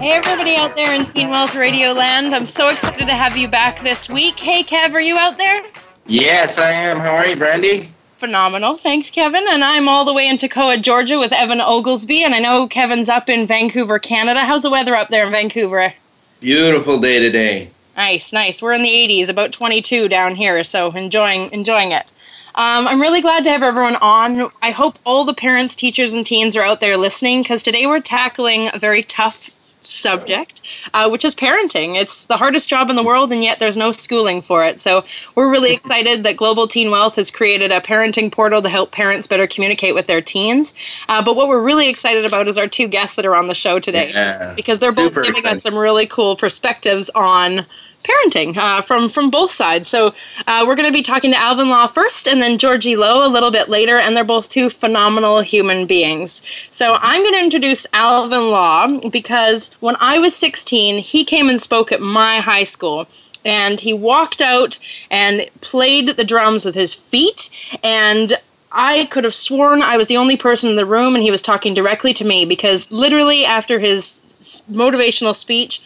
Hey, everybody out there in Teen Wealth Radio land. I'm so excited to have you back this week. Hey, Kev, are you out there? Yes, I am. How are you, Brandy? Phenomenal. Thanks, Kevin. And I'm all the way in Toccoa, Georgia with Evan Oglesby. And I know Kevin's up in Vancouver, Canada. How's the weather up there in Vancouver? Beautiful day today. Nice, nice. We're in the 80s, about 22 down here, so enjoying it. I'm really glad to have everyone on. I hope all the parents, teachers, and teens are out there listening, because today we're tackling a very tough subject, which is parenting. It's the hardest job in the world, and yet there's no schooling for it. So we're really excited that Global Teen Wealth has created a parenting portal to help parents better communicate with their teens. But what we're really excited about is our two guests that are on the show today, because they're both giving us some really cool perspectives on parenting from both sides. So we're going to be talking to Alvin Law first and then Georgie Lowe a little bit later, and they're both two phenomenal human beings. So I'm going to introduce Alvin Law because when I was 16, he came and spoke at my high school. And he walked out and played the drums with his feet, and I could have sworn I was the only person in the room and he was talking directly to me, because literally after his motivational speech,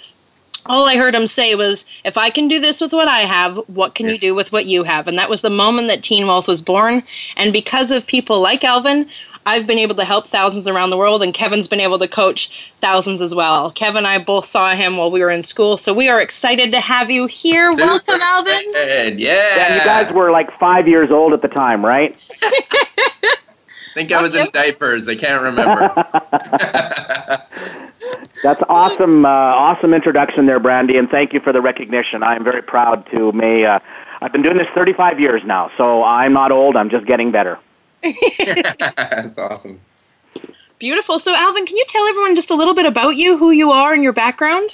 all I heard him say was, if I can do this with what I have, what can you do with what you have? And that was the moment that Teen Wealth was born. And because of people like Alvin, I've been able to help thousands around the world, and Kevin's been able to coach thousands as well. Kevin and I both saw him while we were in school, so we are excited to have you here. Super Welcome, Alvin. Excited. Yeah, you guys were like 5 years old at the time, right? I think I was in diapers. I can't remember. That's awesome, awesome introduction there, Brandy, and thank you for the recognition. I am very proud to I've been doing this 35 years now, so I'm not old. I'm just getting better. That's awesome. Beautiful. So, Alvin, can you tell everyone just a little bit about you, who you are, and your background?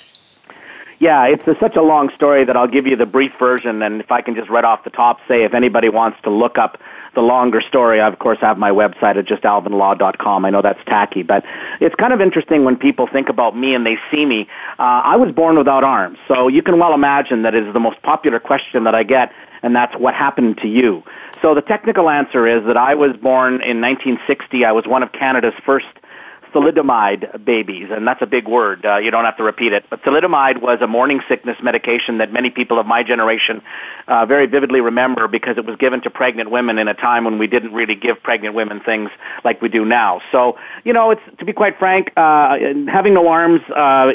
Yeah, it's such a long story that I'll give you the brief version, and if I can just right off the top say, if anybody wants to look up the longer story, I, of course, have my website at just alvinlaw.com. I know that's tacky, but it's kind of interesting when people think about me and they see me. I was born without arms, so you can well imagine that is the most popular question that I get, and that's what happened to you. So the technical answer is that I was born in 1960. I was one of Canada's first thalidomide babies, and that's a big word. You don't have to repeat it. But thalidomide was a morning sickness medication that many people of my generation very vividly remember, because it was given to pregnant women in a time when we didn't really give pregnant women things like we do now. So, you know, it's, to be quite frank, having no arms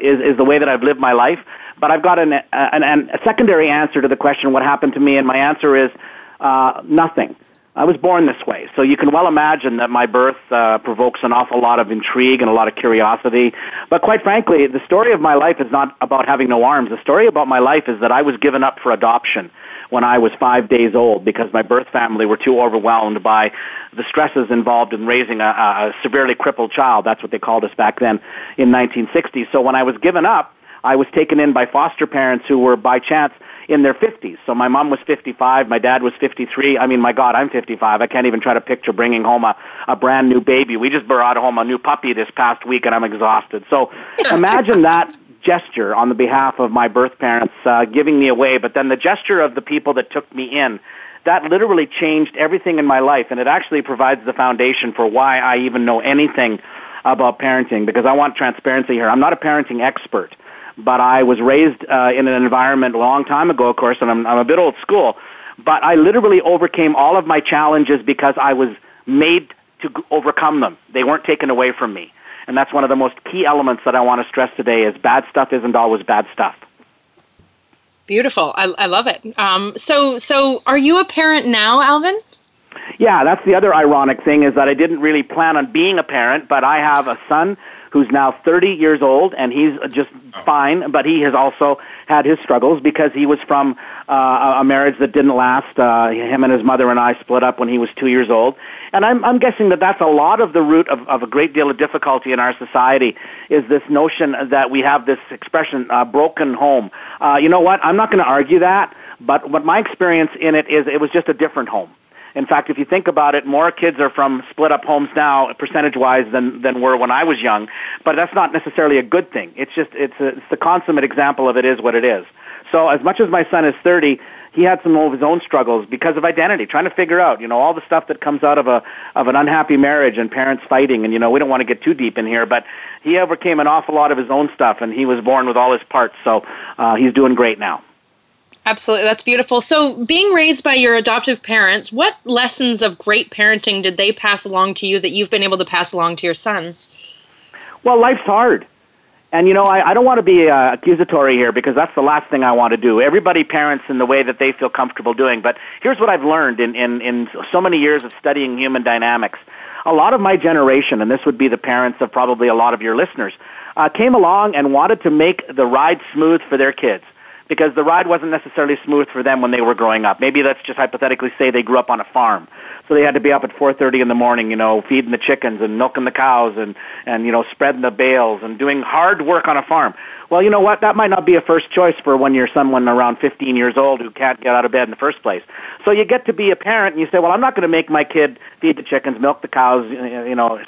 is the way that I've lived my life. But I've got a secondary answer to the question, what happened to me? And my answer is nothing. I was born this way, so you can well imagine that my birth provokes an awful lot of intrigue and a lot of curiosity. But quite frankly, the story of my life is not about having no arms. The story about my life is that I was given up for adoption when I was 5 days old, because my birth family were too overwhelmed by the stresses involved in raising a severely crippled child. That's what they called us back then in 1960. So when I was given up, I was taken in by foster parents who were by chance in their 50s. So my mom was 55, my dad was 53. I mean, my God, I'm 55. I can't even try to picture bringing home a brand new baby. We just brought home a new puppy this past week, and I'm exhausted. So imagine that gesture on the behalf of my birth parents giving me away, but then the gesture of the people that took me in, that literally changed everything in my life, and it actually provides the foundation for why I even know anything about parenting, because I want transparency here. I'm not a parenting expert. But I was raised in an environment a long time ago, of course, and I'm a bit old school. But I literally overcame all of my challenges because I was made to overcome them. They weren't taken away from me. And that's one of the most key elements that I want to stress today is bad stuff isn't always bad stuff. Beautiful. I love it. So are you a parent now, Alvin? Yeah, that's the other ironic thing is that I didn't really plan on being a parent, but I have a son who's now 30 years old, and he's just fine, but he has also had his struggles because he was from a marriage that didn't last. Him and his mother and I split up when he was 2 years old. And I'm guessing that that's a lot of the root of a great deal of difficulty in our society is this notion that we have this expression, broken home. You know what? I'm not going to argue that, but what my experience in it is it was just a different home. In fact, if you think about it, more kids are from split-up homes now, percentage-wise, than were when I was young. But that's not necessarily a good thing. It's just it's the consummate example of it is what it is. So as much as my son is 30, he had some of his own struggles because of identity, trying to figure out, you know, all the stuff that comes out of an unhappy marriage and parents fighting. And, you know, we don't want to get too deep in here, but he overcame an awful lot of his own stuff, and he was born with all his parts. So he's doing great now. Absolutely. That's beautiful. So being raised by your adoptive parents, what lessons of great parenting did they pass along to you that you've been able to pass along to your son? Well, life's hard. And, you know, I don't want to be accusatory here because that's the last thing I want to do. Everybody parents in the way that they feel comfortable doing. But here's what I've learned in so many years of studying human dynamics. A lot of my generation, and this would be the parents of probably a lot of your listeners, came along and wanted to make the ride smooth for their kids. Because the ride wasn't necessarily smooth for them when they were growing up. Maybe let's just hypothetically say they grew up on a farm. So they had to be up at 4:30 in the morning, you know, feeding the chickens and milking the cows and you know, spreading the bales and doing hard work on a farm. Well, you know what? That might not be a first choice for when you're someone around 15 years old who can't get out of bed in the first place. So you get to be a parent and you say, well, I'm not going to make my kid feed the chickens, milk the cows, you know,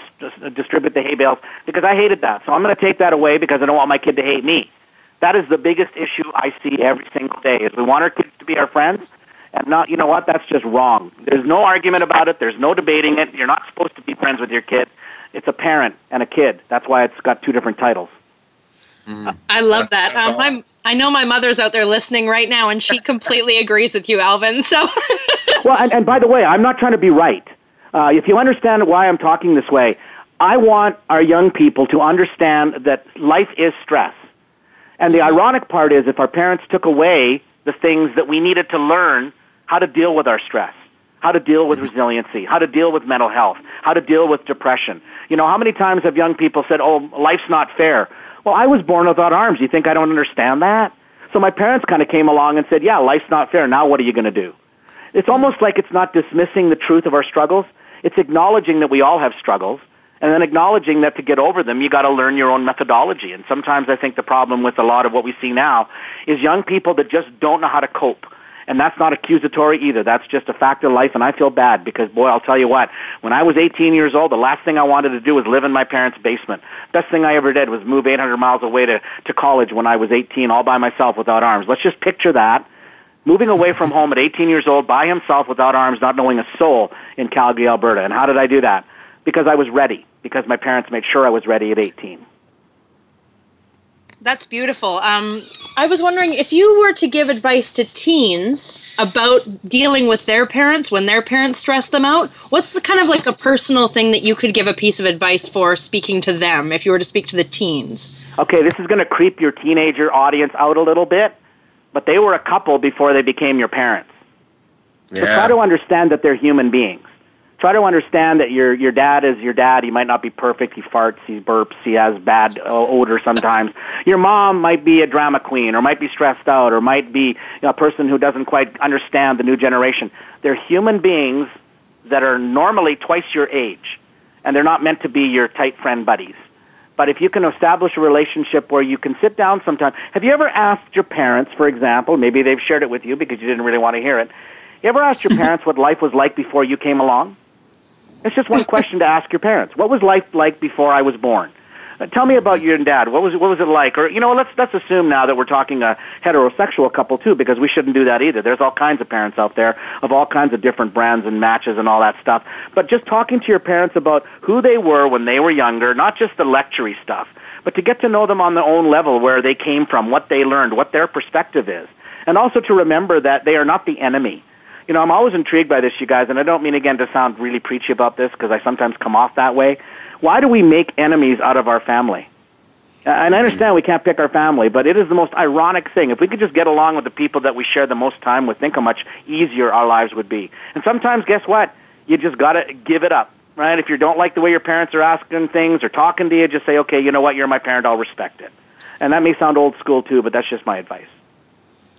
distribute the hay bales because I hated that. So I'm going to take that away because I don't want my kid to hate me. That is the biggest issue I see every single day is we want our kids to be our friends and not, you know what, that's just wrong. There's no argument about it. There's no debating it. You're not supposed to be friends with your kid. It's a parent and a kid. That's why it's got two different titles. Mm. I love that. That's awesome. I know my mother's out there listening right now, and she completely agrees with you, Alvin. So, well, and by the way, I'm not trying to be right. If you understand why I'm talking this way, I want our young people to understand that life is stress. And the ironic part is if our parents took away the things that we needed to learn how to deal with our stress, how to deal with resiliency, how to deal with mental health, how to deal with depression. You know, how many times have young people said, oh, life's not fair? Well, I was born without arms. You think I don't understand that? So my parents kind of came along and said, yeah, life's not fair. Now what are you going to do? It's almost like it's not dismissing the truth of our struggles. It's acknowledging that we all have struggles. And then acknowledging that to get over them, you got to learn your own methodology. And sometimes I think the problem with a lot of what we see now is young people that just don't know how to cope. And that's not accusatory either. That's just a fact of life. And I feel bad because, boy, I'll tell you what, when I was 18 years old, the last thing I wanted to do was live in my parents' basement. Best thing I ever did was move 800 miles away to college when I was 18 all by myself without arms. Let's just picture that. Moving away from home at 18 years old by himself without arms, not knowing a soul in Calgary, Alberta. And how did I do that? Because I was ready. Because my parents made sure I was ready at 18. That's beautiful. I was wondering if you were to give advice to teens about dealing with their parents when their parents stress them out, what's the kind of like a personal thing that you could give a piece of advice for speaking to them if you were to speak to the teens? Okay, this is going to creep your teenager audience out a little bit, but they were a couple before they became your parents. Yeah. So try to understand that they're human beings. Try to understand that your dad is your dad. He might not be perfect. He farts, he burps, he has bad odor sometimes. Your mom might be a drama queen or might be stressed out or might be, you know, a person who doesn't quite understand the new generation. They're human beings that are normally twice your age, and they're not meant to be your tight friend buddies. But if you can establish a relationship where you can sit down sometime. Have you ever asked your parents, for example, maybe they've shared it with you because you didn't really want to hear it. You ever asked your parents what life was like before you came along? It's just one question to ask your parents. What was life like before I was born? Tell me about your dad. What was it like? Or, you know, let's assume now that we're talking a heterosexual couple, too, because we shouldn't do that either. There's all kinds of parents out there of all kinds of different brands and matches and all that stuff. But just talking to your parents about who they were when they were younger, not just the lecture-y stuff, but to get to know them on their own level, where they came from, what they learned, what their perspective is. And also to remember that they are not the enemy. you know, I'm always intrigued by this, you guys, and I don't mean, again, to sound really preachy about this because I sometimes come off that way. Why do we make enemies out of our family? And I understand we can't pick our family, but it is the most ironic thing. If we could just get along with the people that we share the most time with, think how much easier our lives would be. And sometimes, guess what? You just got to give it up, right? If you don't like the way your parents are asking things or talking to you, just say, okay, you know what? You're my parent. I'll respect it. And that may sound old school too, but that's just my advice.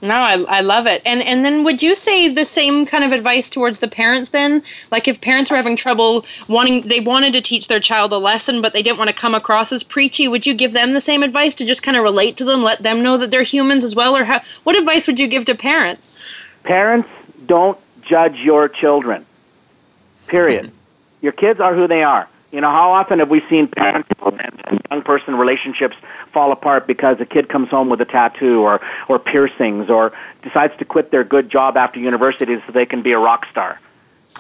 No, I love it. And then would you say the same kind of advice towards the parents then? Like if parents were having trouble wanted to teach their child a lesson, but they didn't want to come across as preachy, would you give them the same advice to just kind of relate to them, let them know that they're humans as well? Or what advice would you give to parents? Parents, don't judge your children, period. Mm-hmm. Your kids are who they are. You know, how often have we seen parents and young person relationships fall apart because a kid comes home with a tattoo or piercings or decides to quit their good job after university so they can be a rock star?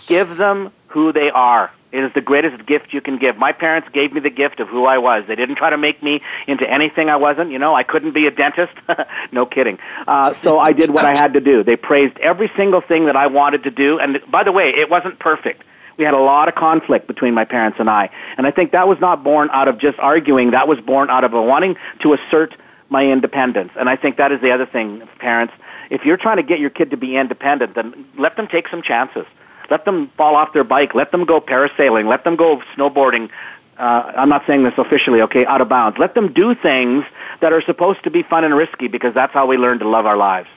Give them who they are. It is the greatest gift you can give. My parents gave me the gift of who I was. They didn't try to make me into anything I wasn't. You know, I couldn't be a dentist. No kidding. So I did what I had to do. They praised every single thing that I wanted to do. And by the way, it wasn't perfect. We had a lot of conflict between my parents and I. And I think that was not born out of just arguing. That was born out of a wanting to assert my independence. And I think that is the other thing, parents. If you're trying to get your kid to be independent, then let them take some chances. Let them fall off their bike. Let them go parasailing. Let them go snowboarding. I'm not saying this officially, okay, out of bounds. Let them do things that are supposed to be fun and risky because that's how we learn to love our lives.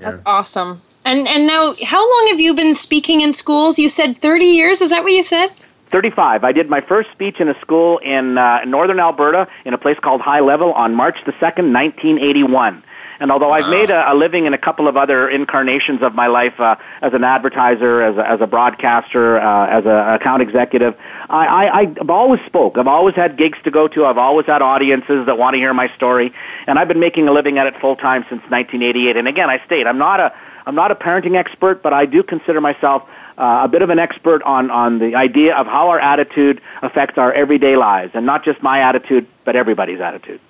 Yeah. That's awesome. And now, how long have you been speaking in schools? You said 30 years. Is that what you said? 35. I did my first speech in a school in northern Alberta in a place called High Level on March the 2nd, 1981. And although I've made a living in a couple of other incarnations of my life as an advertiser, as a broadcaster, as an account executive, I've always spoke. I've always had gigs to go to. I've always had audiences that want to hear my story. And I've been making a living at it full time since 1988. And again, I state, I'm not a parenting expert, but I do consider myself a bit of an expert on the idea of how our attitude affects our everyday lives. And not just my attitude, but everybody's attitude.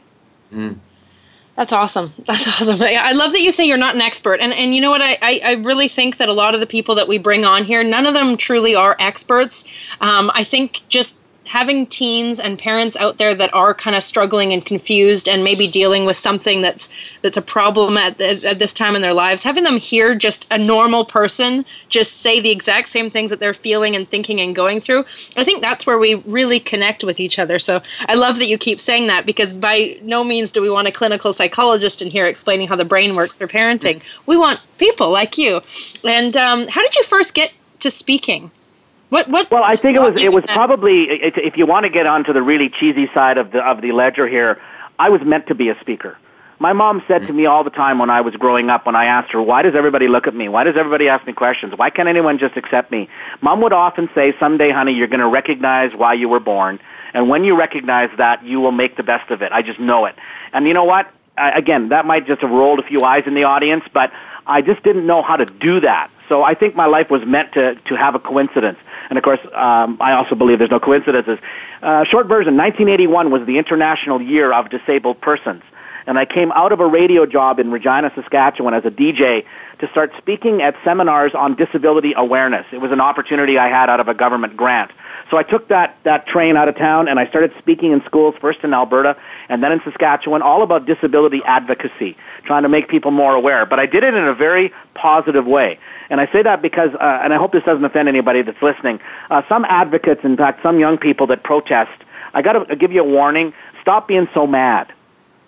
Mm. That's awesome. That's awesome. I love that you say you're not an expert. And you know what? I really think that a lot of the people that we bring on here, none of them truly are experts. I think just having teens and parents out there that are kind of struggling and confused and maybe dealing with something that's a problem at this time in their lives, having them hear just a normal person just say the exact same things that they're feeling and thinking and going through, I think that's where we really connect with each other. So I love that you keep saying that, because by no means do we want a clinical psychologist in here explaining how the brain works for parenting. We want people like you. And how did you first get to speaking? Well, I think it was probably, if you want to get onto the really cheesy side of the ledger here, I was meant to be a speaker. My mom said to me all the time when I was growing up, when I asked her, why does everybody look at me? Why does everybody ask me questions? Why can't anyone just accept me? Mom would often say, someday, honey, you're going to recognize why you were born. And when you recognize that, you will make the best of it. I just know it. And you know what? Again, that might just have rolled a few eyes in the audience, but I just didn't know how to do that. So I think my life was meant to have a coincidence. And, of course, I also believe there's no coincidences. Short version, 1981 was the International Year of Disabled Persons. And I came out of a radio job in Regina, Saskatchewan as a DJ to start speaking at seminars on disability awareness. It was an opportunity I had out of a government grant. So I took that train out of town and I started speaking in schools, first in Alberta and then in Saskatchewan, all about disability advocacy, trying to make people more aware. But I did it in a very positive way. And I say that because, and I hope this doesn't offend anybody that's listening, some advocates, in fact, some young people that protest, I got to give you a warning, stop being so mad.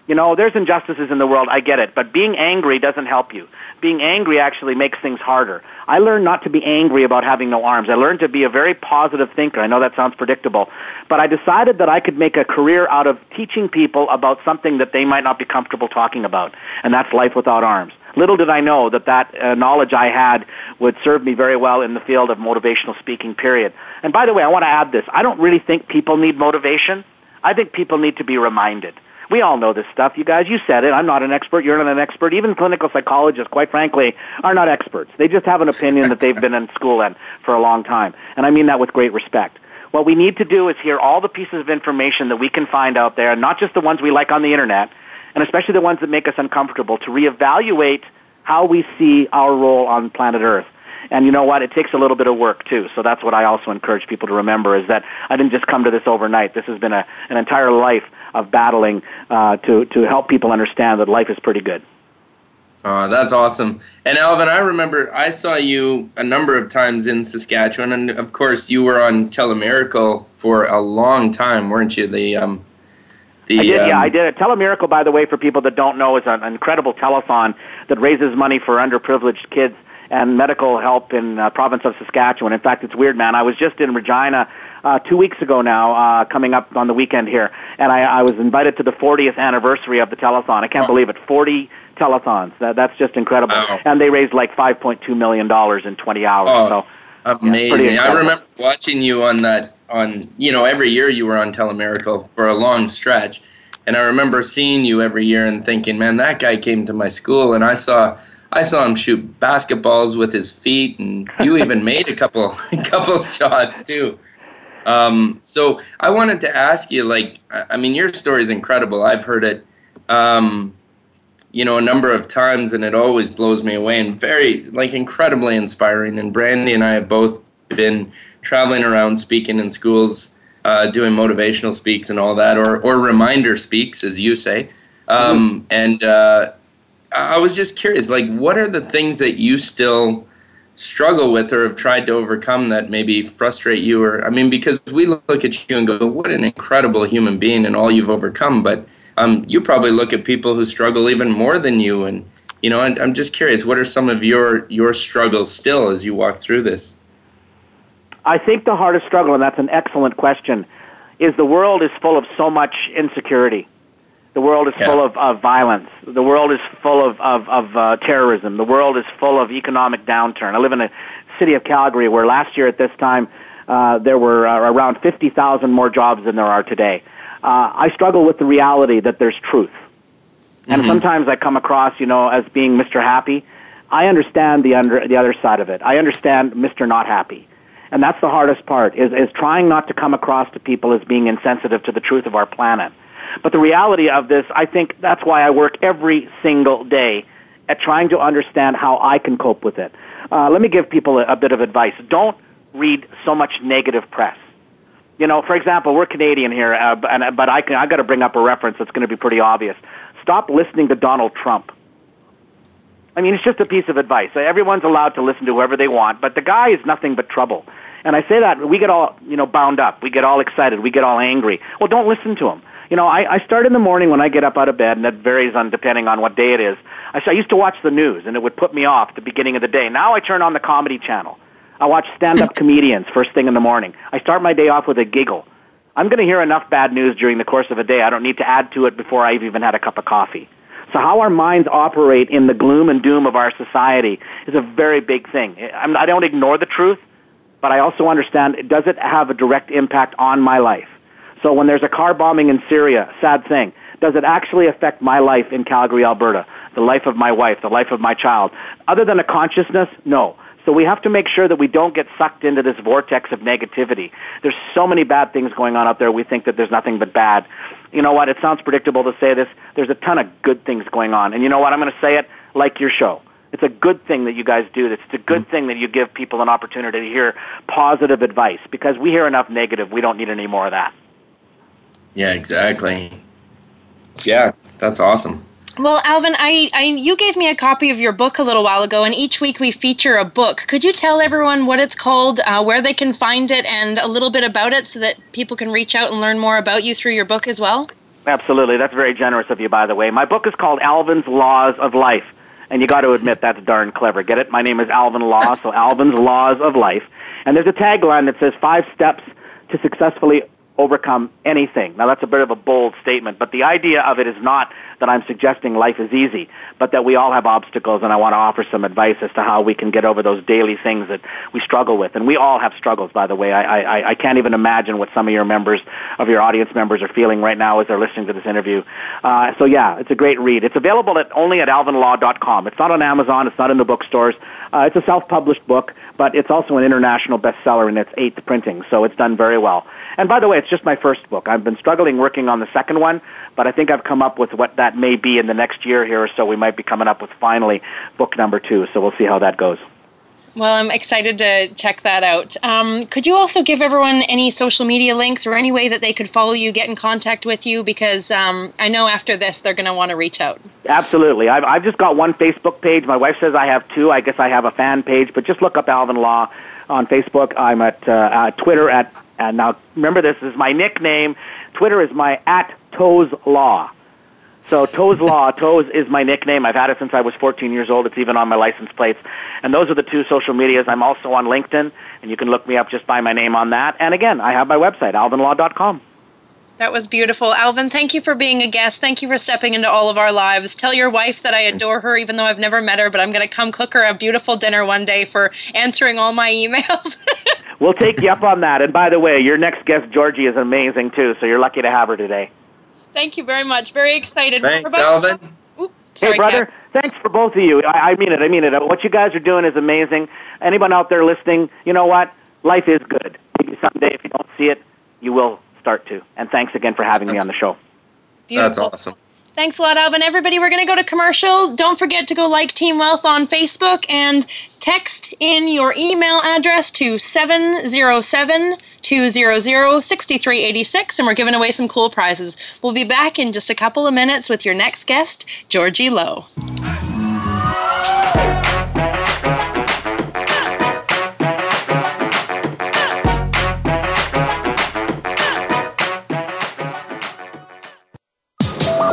You know, there's injustices in the world, I get it, but being angry doesn't help you. Being angry actually makes things harder. I learned not to be angry about having no arms. I learned to be a very positive thinker. I know that sounds predictable, but I decided that I could make a career out of teaching people about something that they might not be comfortable talking about, and that's life without arms. Little did I know that knowledge I had would serve me very well in the field of motivational speaking, period. And by the way, I want to add this. I don't really think people need motivation. I think people need to be reminded. We all know this stuff, you guys. You said it. I'm not an expert. You're not an expert. Even clinical psychologists, quite frankly, are not experts. They just have an opinion that they've been in school in for a long time. And I mean that with great respect. What we need to do is hear all the pieces of information that we can find out there, not just the ones we like on the internet, and especially the ones that make us uncomfortable, to reevaluate how we see our role on planet Earth. And you know what? It takes a little bit of work, too. So that's what I also encourage people to remember, is that I didn't just come to this overnight. This has been an entire life of battling to help people understand that life is pretty good. That's awesome. And Alvin, I remember I saw you a number of times in Saskatchewan. And, of course, you were on Telemiracle for a long time, weren't you? I did. Telemiracle, by the way, for people that don't know, is an incredible telethon that raises money for underprivileged kids and medical help in the province of Saskatchewan. In fact, it's weird, man. I was just in Regina 2 weeks ago now, coming up on the weekend here, and I was invited to the 40th anniversary of the telethon. I can't believe it, 40 telethons. That's just incredible. Wow. And they raised like $5.2 million in 20 hours. Oh, so, amazing. Yeah, I remember watching you on that, every year you were on Telemiracle for a long stretch, and I remember seeing you every year and thinking, man, that guy came to my school, and I saw him shoot basketballs with his feet, and you even made a couple shots too. So I wanted to ask you, your story is incredible. I've heard it, a number of times, and it always blows me away, and very, incredibly inspiring. And Brandy and I have both been traveling around speaking in schools, doing motivational speaks and all that, or reminder speaks, as you say. I was just curious, what are the things that you still struggle with or have tried to overcome that maybe frustrate you? Because we look at you and go, what an incredible human being and all you've overcome. But you probably look at people who struggle even more than you. And, and I'm just curious, what are some of your struggles still as you walk through this? I think the hardest struggle, and that's an excellent question, is the world is full of so much insecurity. The world is full of violence. The world is full of terrorism. The world is full of economic downturn. I live in a city of Calgary where last year at this time there were around 50,000 more jobs than there are today. I struggle with the reality that there's truth. And sometimes I come across, as being Mr. Happy. I understand the other side of it. I understand Mr. Not Happy. And that's the hardest part, is trying not to come across to people as being insensitive to the truth of our planet. But the reality of this, I think that's why I work every single day at trying to understand how I can cope with it. Let me give people a bit of advice. Don't read so much negative press. For example, we're Canadian here, but I've got to bring up a reference that's going to be pretty obvious. Stop listening to Donald Trump. It's just a piece of advice. Everyone's allowed to listen to whoever they want, but the guy is nothing but trouble. And I say that, we get all, bound up. We get all excited. We get all angry. Well, don't listen to him. I start in the morning when I get up out of bed, and that varies depending on what day it is. I used to watch the news, and it would put me off at the beginning of the day. Now I turn on the Comedy Channel. I watch stand-up comedians first thing in the morning. I start my day off with a giggle. I'm going to hear enough bad news during the course of a day. I don't need to add to it before I've even had a cup of coffee. So how our minds operate in the gloom and doom of our society is a very big thing. I don't ignore the truth, but I also understand, does it have a direct impact on my life? So when there's a car bombing in Syria, sad thing, does it actually affect my life in Calgary, Alberta, the life of my wife, the life of my child? Other than a consciousness, no. So we have to make sure that we don't get sucked into this vortex of negativity. There's so many bad things going on out there, we think that there's nothing but bad. You know what, it sounds predictable to say this, there's a ton of good things going on. And you know what, I'm going to say it like your show. It's a good thing that you guys do this. It's a good thing that you give people an opportunity to hear positive advice, because we hear enough negative, we don't need any more of that. Yeah, exactly. Yeah, that's awesome. Well, Alvin, you gave me a copy of your book a little while ago, and each week we feature a book. Could you tell everyone what it's called, where they can find it, and a little bit about it so that people can reach out and learn more about you through your book as well? Absolutely. That's very generous of you, by the way. My book is called Alvin's Laws of Life, and you got to admit that's darn clever. Get it? My name is Alvin Law, so Alvin's Laws of Life. And there's a tagline that says 5 steps to successfully overcome anything. Now, that's a bit of a bold statement, but the idea of it is not that I'm suggesting life is easy, but that we all have obstacles, and I want to offer some advice as to how we can get over those daily things that we struggle with. And we all have struggles, by the way. I can't even imagine what some of your members, of your audience members, are feeling right now as they're listening to this interview. So yeah, it's a great read. It's available only at alvinlaw.com. It's not on Amazon. It's not in the bookstores. It's a self-published book, but it's also an international bestseller in its 8th printing, so it's done very well. And by the way, it's just my first book. I've been struggling working on the second one, but I think I've come up with what that may be in the next year here or so. We might be coming up with finally book number 2, so we'll see how that goes. Well, I'm excited to check that out. Could you also give everyone any social media links or any way that they could follow you, get in contact with you? Because I know after this, they're going to want to reach out. Absolutely. I've just got one Facebook page. My wife says I have two. I guess I have a fan page. But just look up Alvin Law on Facebook. I'm at Twitter at, and now remember this is my nickname. Twitter is my at Toes Law. So Toes Law, Toes is my nickname. I've had it since I was 14 years old. It's even on my license plates. And those are the two social medias. I'm also on LinkedIn, and you can look me up just by my name on that. And again, I have my website, alvinlaw.com. That was beautiful. Alvin, thank you for being a guest. Thank you for stepping into all of our lives. Tell your wife that I adore her, even though I've never met her, but I'm going to come cook her a beautiful dinner one day for answering all my emails. We'll take you up on that. And by the way, your next guest, Georgie, is amazing too, so you're lucky to have her today. Thank you very much. Very excited. Thanks, Alvin. Oops, sorry, hey, brother. Kat. Thanks for both of you. I mean it. What you guys are doing is amazing. Anyone out there listening, you know what? Life is good. Maybe someday if you don't see it, you will start to. And thanks again for having me on the show. Beautiful. That's awesome. Thanks a lot, Alvin. Everybody, we're going to go to commercial. Don't forget to go like Team Wealth on Facebook and text in your email address to 707-200-6386, and we're giving away some cool prizes. We'll be back in just a couple of minutes with your next guest, Georgie Lowe.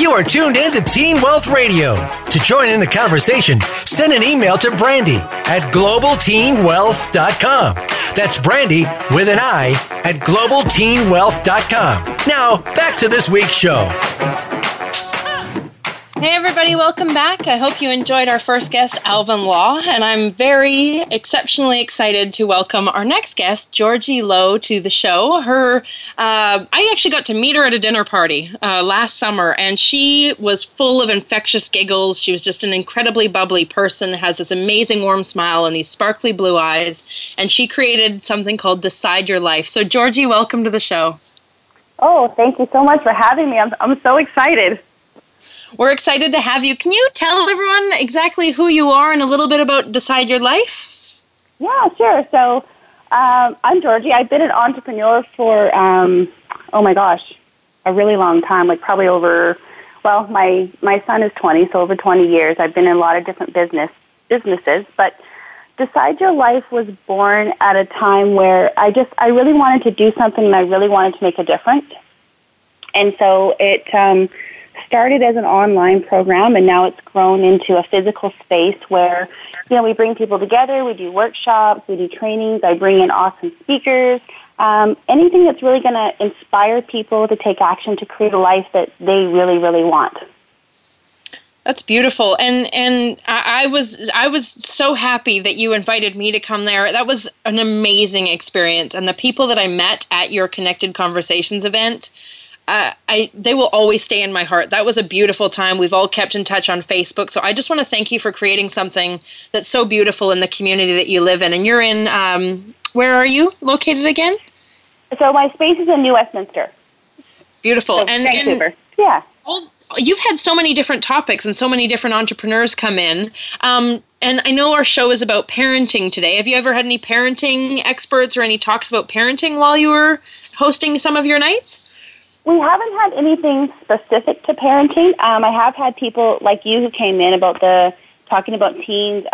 You are tuned in to Teen Wealth Radio. To join in the conversation, send an email to Brandy at GlobalTeenWealth.com. That's Brandy with an I at GlobalTeenWealth.com. Now, back to this week's show. Hey, everybody. Welcome back. I hope you enjoyed our first guest, Alvin Law, and I'm very exceptionally excited to welcome our next guest, Georgie Lowe, to the show. I actually got to meet her at a dinner party last summer, and she was full of infectious giggles. She was just an incredibly bubbly person, has this amazing warm smile and these sparkly blue eyes, and she created something called Decide Your Life. So, Georgie, welcome to the show. Oh, thank you so much for having me. I'm so excited. We're excited to have you. Can you tell everyone exactly who you are and a little bit about Decide Your Life? Yeah, sure. So I'm Georgie. I've been an entrepreneur for, a really long time, like probably over, well, my son is 20, so over 20 years. I've been in a lot of different businesses, but Decide Your Life was born at a time where I really wanted to do something and I really wanted to make a difference. And so it started as an online program, and now it's grown into a physical space where, you know, we bring people together, we do workshops, we do trainings, I bring in awesome speakers, anything that's really going to inspire people to take action to create a life that they really, really want. That's beautiful, and I was so happy that you invited me to come there. That was an amazing experience, and the people that I met at your Connected Conversations event, they will always stay in my heart. That was a beautiful time. We've all kept in touch on Facebook, so I just want to thank you for creating something that's so beautiful in the community that you live in. And you're in, where are you located again? So my space is in New Westminster. Beautiful, so and Vancouver. And yeah. You've had so many different topics and so many different entrepreneurs come in. And I know our show is about parenting today. Have you ever had any parenting experts or any talks about parenting while you were hosting some of your nights? We haven't had anything specific to parenting. I have had people like you who came in about talking about teens.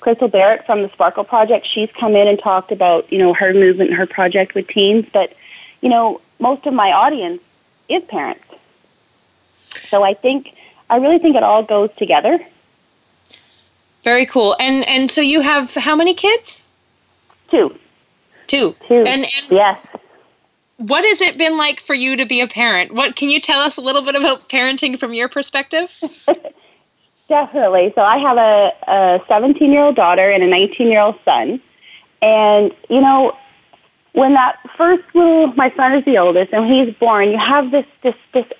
Crystal Barrett from the Sparkle Project, she's come in and talked about, you know, her movement and her project with teens. But, you know, most of my audience is parents. So I really think it all goes together. Very cool. And so you have how many kids? Two. And yes. What has it been like for you to be a parent? What can you tell us a little bit about parenting from your perspective? Definitely. So I have a 17-year-old daughter and a 19-year-old son. And, you know, when my son is the oldest, and when he's born, you have this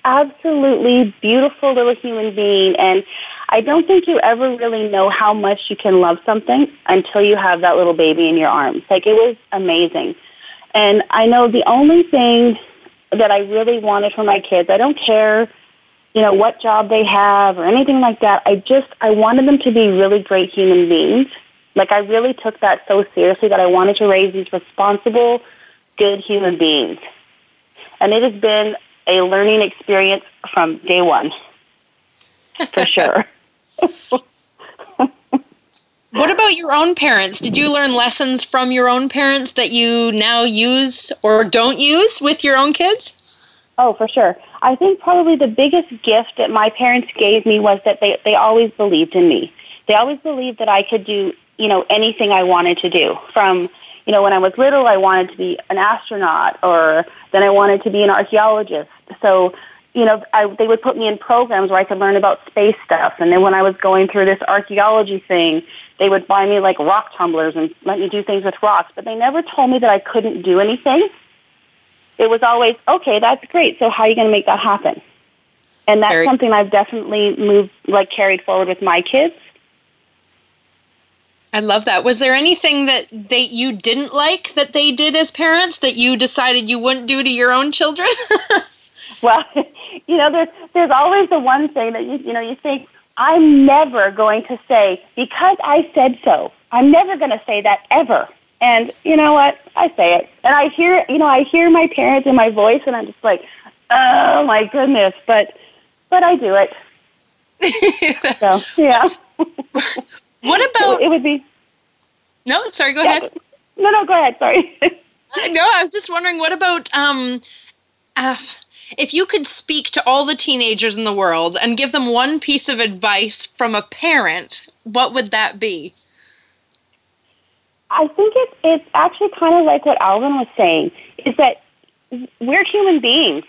absolutely beautiful little human being, and I don't think you ever really know how much you can love something until you have that little baby in your arms. Like, it was amazing. And I know the only thing that I really wanted for my kids, I don't care, you know, what job they have or anything like that, I wanted them to be really great human beings. Like, I really took that so seriously that I wanted to raise these responsible, good human beings. And it has been a learning experience from day one, for sure. What about your own parents? Did you learn lessons from your own parents that you now use or don't use with your own kids? Oh, for sure. I think probably the biggest gift that my parents gave me was that they always believed in me. They always believed that I could do, you know, anything I wanted to do. From, you know, when I was little, I wanted to be an astronaut, or then I wanted to be an archaeologist. So, you know, they would put me in programs where I could learn about space stuff. And then when I was going through this archaeology thing, they would buy me, like, rock tumblers and let me do things with rocks. But they never told me that I couldn't do anything. It was always, okay, that's great, so how are you going to make that happen? And that's something I've definitely carried forward with my kids. I love that. Was there anything that you didn't like that they did as parents that you decided you wouldn't do to your own children? Well, you know, there's always the one thing that you think, I'm never going to say, because I said so. I'm never going to say that ever. And you know what? I say it. And I hear my parents in my voice, and I'm just like, oh my goodness, but I do it. So, yeah. What about... It would be... No, sorry, go ahead. No, go ahead, sorry. No, I was just wondering, what about if you could speak to all the teenagers in the world and give them one piece of advice from a parent, what would that be? I think it's actually kind of like what Alvin was saying, is that we're human beings,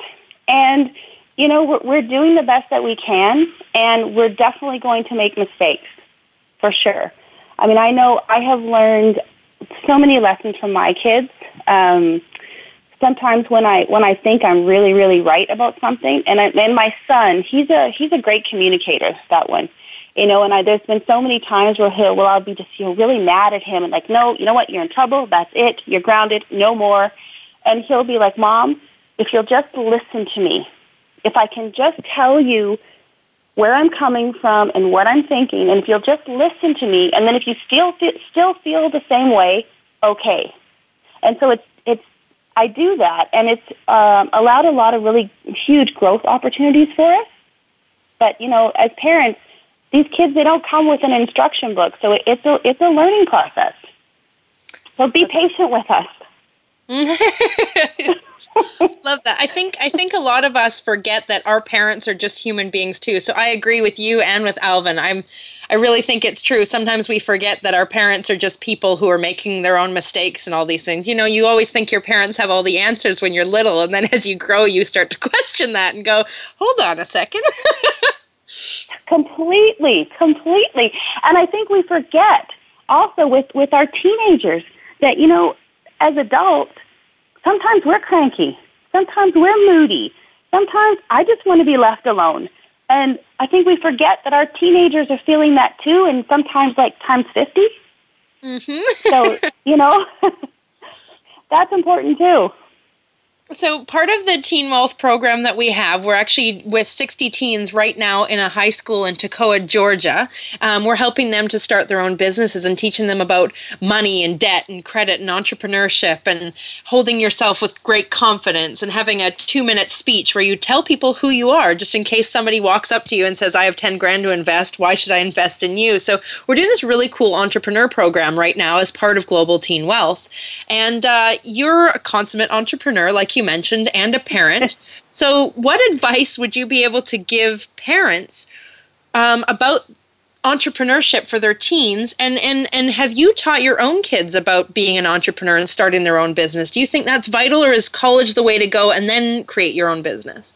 and, you know, we're doing the best that we can, and we're definitely going to make mistakes. For sure. I mean, I know I have learned so many lessons from my kids. Sometimes when I think I'm really, really right about something, and my son, he's a great communicator, that one, you know. And there's been so many times where I'll be just, you know, really mad at him and like, no, you know what, you're in trouble. That's it. You're grounded. No more. And he'll be like, Mom, if you'll just listen to me, if I can just tell you where I'm coming from and what I'm thinking, and if you'll just listen to me, and then if you still feel the same way, okay. And so it's I do that, and it's allowed a lot of really huge growth opportunities for us. But, you know, as parents, these kids, they don't come with an instruction book, so it's a learning process. So be patient with us. Love that. I think a lot of us forget that our parents are just human beings too. So I agree with you and with Alvin. I really think it's true. Sometimes we forget that our parents are just people who are making their own mistakes and all these things. You know, you always think your parents have all the answers when you're little, and then as you grow, you start to question that and go, hold on a second. Completely. And I think we forget also with our teenagers that, you know, as adults, sometimes we're cranky. Sometimes we're moody. Sometimes I just want to be left alone. And I think we forget that our teenagers are feeling that too, and sometimes like times 50. Mm-hmm. So, you know, that's important too. So part of the Teen Wealth program that we have, we're actually with 60 teens right now in a high school in Toccoa, Georgia. We're helping them to start their own businesses and teaching them about money and debt and credit and entrepreneurship and holding yourself with great confidence and having a 2-minute speech where you tell people who you are, just in case somebody walks up to you and says, I have 10 grand to invest. Why should I invest in you? So we're doing this really cool entrepreneur program right now as part of Global Teen Wealth. And you're a consummate entrepreneur, like you mentioned, and a parent. So what advice would you be able to give parents about entrepreneurship for their teens? And have you taught your own kids about being an entrepreneur and starting their own business? Do you think that's vital, or is college the way to go and then create your own business?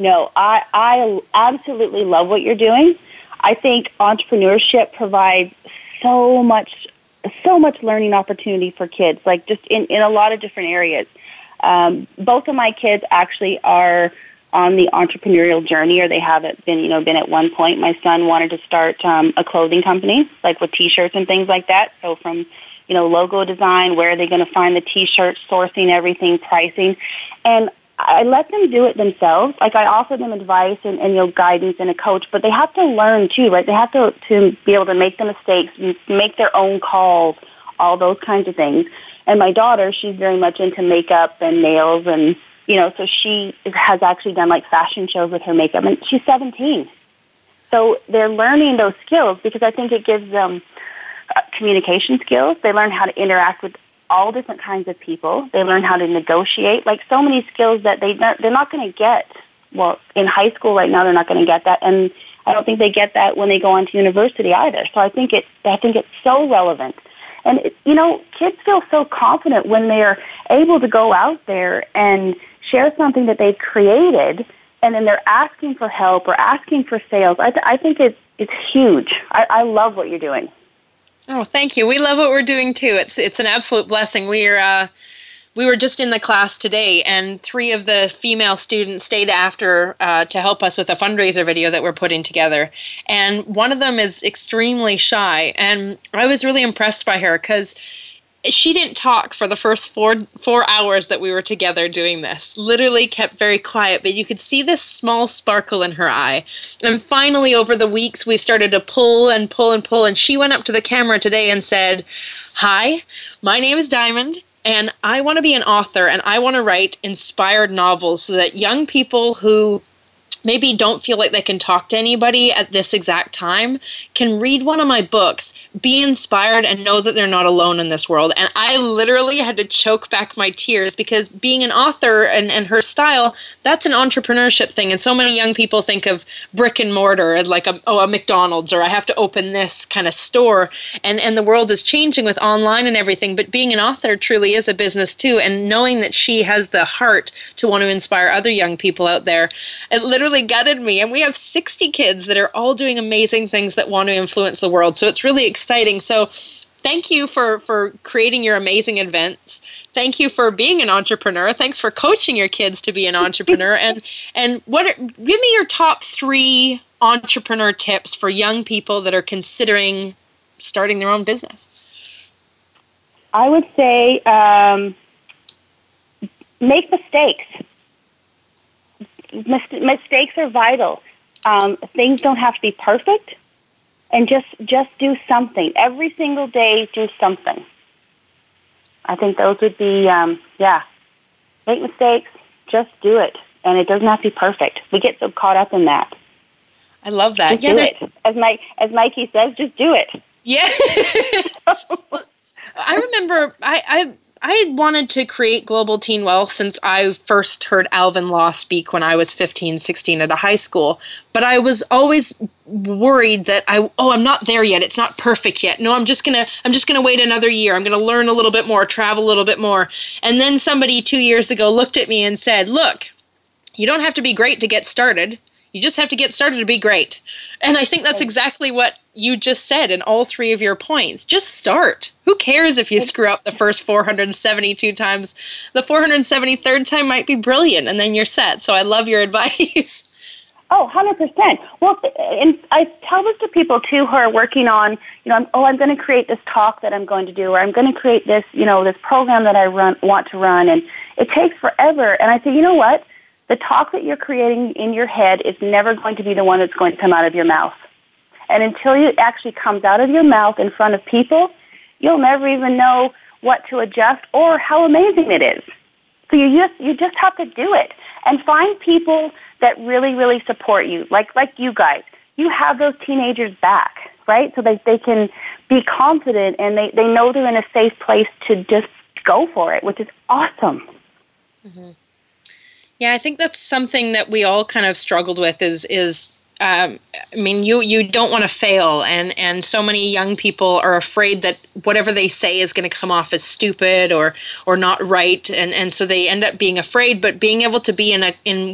No, I absolutely love what you're doing. I think entrepreneurship provides so much learning opportunity for kids, like just in a lot of different areas. Both of my kids actually are on the entrepreneurial journey, or they haven't been, you know, at one point. My son wanted to start a clothing company, like with T-shirts and things like that. So from, you know, logo design, where are they going to find the T-shirts, sourcing everything, pricing. And I let them do it themselves. Like I offer them advice and you know, guidance and a coach, but they have to learn too, right? They have to be able to make the mistakes, make their own calls, all those kinds of things. And my daughter, she's very much into makeup and nails and, you know, so she has actually done like fashion shows with her makeup, and she's 17. So they're learning those skills because I think it gives them communication skills. They learn how to interact with all different kinds of people. They learn how to negotiate, like so many skills that they're not going to get. Well, in high school right now, they're not going to get that. And I don't think they get that when they go on to university either. So I think it's so relevant. And, you know, kids feel so confident when they're able to go out there and share something that they've created, and then they're asking for help or asking for sales. I think it's huge. I love what you're doing. Oh, thank you. We love what we're doing, too. It's an absolute blessing. We were just in the class today, and 3 of the female students stayed after to help us with a fundraiser video that we're putting together. And one of them is extremely shy, and I was really impressed by her because she didn't talk for the first four hours that we were together doing this. Literally kept very quiet, but you could see this small sparkle in her eye. And finally, over the weeks, we started to pull, and she went up to the camera today and said, "Hi, my name is Diamond, and I want to be an author, and I want to write inspired novels so that young people who maybe don't feel like they can talk to anybody at this exact time can read one of my books, be inspired, and know that they're not alone in this world." And I literally had to choke back my tears because being an author and her style, that's an entrepreneurship thing. And so many young people think of brick and mortar and like a McDonald's, or I have to open this kind of store. And the world is changing with online and everything. But being an author truly is a business too. And knowing that she has the heart to want to inspire other young people out there, it literally gutted me. And we have 60 kids that are all doing amazing things that want to influence the world. So it's really exciting. So thank you for creating your amazing events. Thank you for being an entrepreneur. Thanks for coaching your kids to be an entrepreneur. And give me your top 3 entrepreneur tips for young people that are considering starting their own business. I would say make mistakes. Mistakes are vital. Things don't have to be perfect, and just do something. Every single day, do something. I think those would be, make mistakes, just do it. And it doesn't have to be perfect. We get so caught up in that. I love that. Just do it. As Mikey says, just do it. Yeah. I remember I I wanted to create Global Teen Wealth since I first heard Alvin Law speak when I was 15, 16 at a high school. But I was always worried that I'm not there yet. It's not perfect yet. No, I'm just gonna wait another year. I'm gonna learn a little bit more, travel a little bit more. And then somebody 2 years ago looked at me and said, "Look, you don't have to be great to get started. You just have to get started to be great." And I think that's exactly what you just said in all three of your points. Just start. Who cares if you screw up the first 472 times? The 473rd time might be brilliant, and then you're set. So I love your advice. Oh, 100%. Well, and I tell this to people, too, who are working on, I'm going to create this talk that I'm going to do, or I'm going to create this, this program that I want to run. And it takes forever. And I say, you know what? The talk that you're creating in your head is never going to be the one that's going to come out of your mouth. And until it actually comes out of your mouth in front of people, you'll never even know what to adjust or how amazing it is. So you just have to do it. And find people that really, really support you, like you guys. You have those teenagers back, right? So they can be confident and they know they're in a safe place to just go for it, which is awesome. Mm-hmm. Yeah, I think that's something that we all kind of struggled with is you don't want to fail. And so many young people are afraid that whatever they say is going to come off as stupid or not right. And so they end up being afraid. But being able to be